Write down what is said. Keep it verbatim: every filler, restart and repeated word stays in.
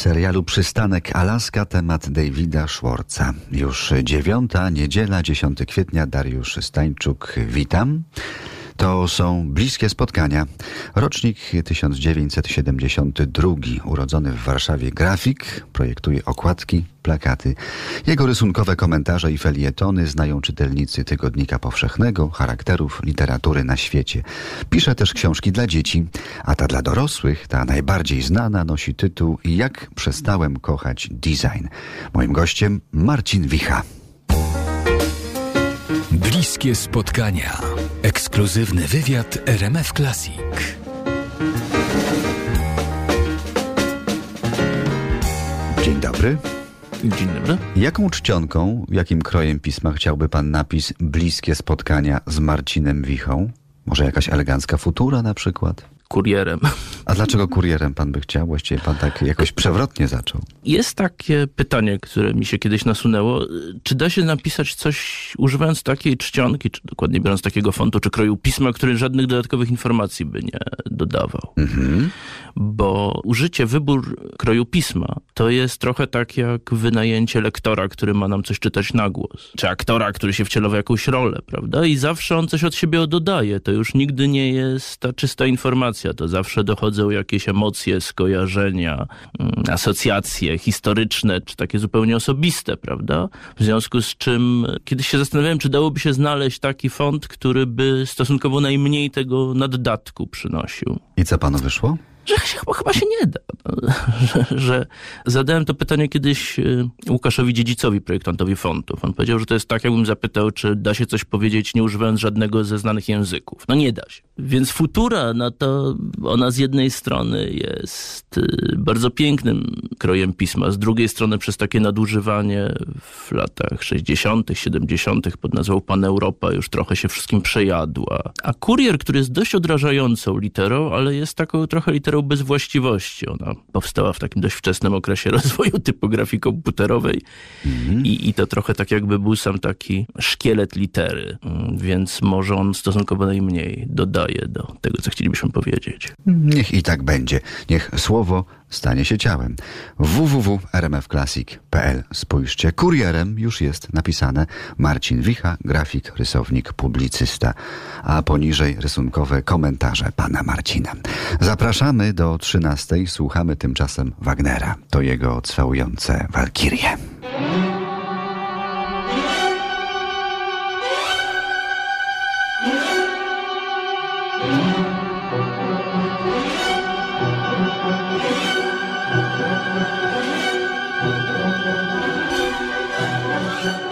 serialu Przystanek Alaska, temat Davida Schwartza. Już dziewiąta niedziela, dziesiątego kwietnia, Dariusz Stańczuk, witam. To są bliskie spotkania. Rocznik tysiąc dziewięćset siedemdziesiąty drugi, urodzony w Warszawie grafik, projektuje okładki, plakaty. Jego rysunkowe komentarze i felietony znają czytelnicy Tygodnika Powszechnego, Charakterów, Literatury na Świecie. Pisze też książki dla dzieci, a ta dla dorosłych, ta najbardziej znana, nosi tytuł Jak przestałem kochać design. Moim gościem Marcin Wicha. Bliskie spotkania. Ekskluzywny wywiad R M F Classic. Dzień dobry. Dzień dobry. Jaką czcionką, jakim krojem pisma chciałby pan napis Bliskie spotkania z Marcinem Wichą? Może jakaś elegancka futura na przykład? Kurierem. A dlaczego kurierem pan by chciał? Właściwie pan tak jakoś przewrotnie zaczął. Jest takie pytanie, które mi się kiedyś nasunęło. Czy da się napisać coś używając takiej czcionki, czy dokładnie biorąc takiego fontu, czy kroju pisma, który żadnych dodatkowych informacji by nie dodawał? Mhm. Bo użycie, wybór kroju pisma to jest trochę tak jak wynajęcie lektora, który ma nam coś czytać na głos. Czy aktora, który się wcielował w jakąś rolę, prawda? I zawsze on coś od siebie dodaje. To już nigdy nie jest ta czysta informacja. To zawsze dochodzą jakieś emocje, skojarzenia, asocjacje historyczne, czy takie zupełnie osobiste, prawda? W związku z czym kiedyś się zastanawiałem, czy dałoby się znaleźć taki font, który by stosunkowo najmniej tego naddatku przynosił. I co panu wyszło? Że się, chyba, chyba się nie da. Że, że zadałem to pytanie kiedyś Łukaszowi Dziedzicowi, projektantowi fontów. On powiedział, że to jest tak, jakbym zapytał, czy da się coś powiedzieć, nie używając żadnego ze znanych języków. No nie da się. Więc futura, no to ona z jednej strony jest bardzo pięknym krojem pisma, z drugiej strony przez takie nadużywanie w latach sześćdziesiątych, siedemdziesiątych pod nazwą Pan-Europa już trochę się wszystkim przejadła. A kurier, który jest dość odrażającą literą, ale jest taką trochę literą bez właściwości. Ona powstała w takim dość wczesnym okresie rozwoju typografii komputerowej mm. I, i to trochę tak jakby był sam taki szkielet litery, więc może on stosunkowo najmniej dodaje do tego, co chcielibyśmy powiedzieć. Niech i tak będzie. Niech słowo stanie się ciałem. w w w kropka r m f classic kropka p l Spójrzcie, kurierem już jest napisane Marcin Wicha, grafik, rysownik, publicysta, a poniżej rysunkowe komentarze pana Marcina. Zapraszamy do trzynastej. Słuchamy tymczasem Wagnera. To jego cwałujące walkirie. Thank you.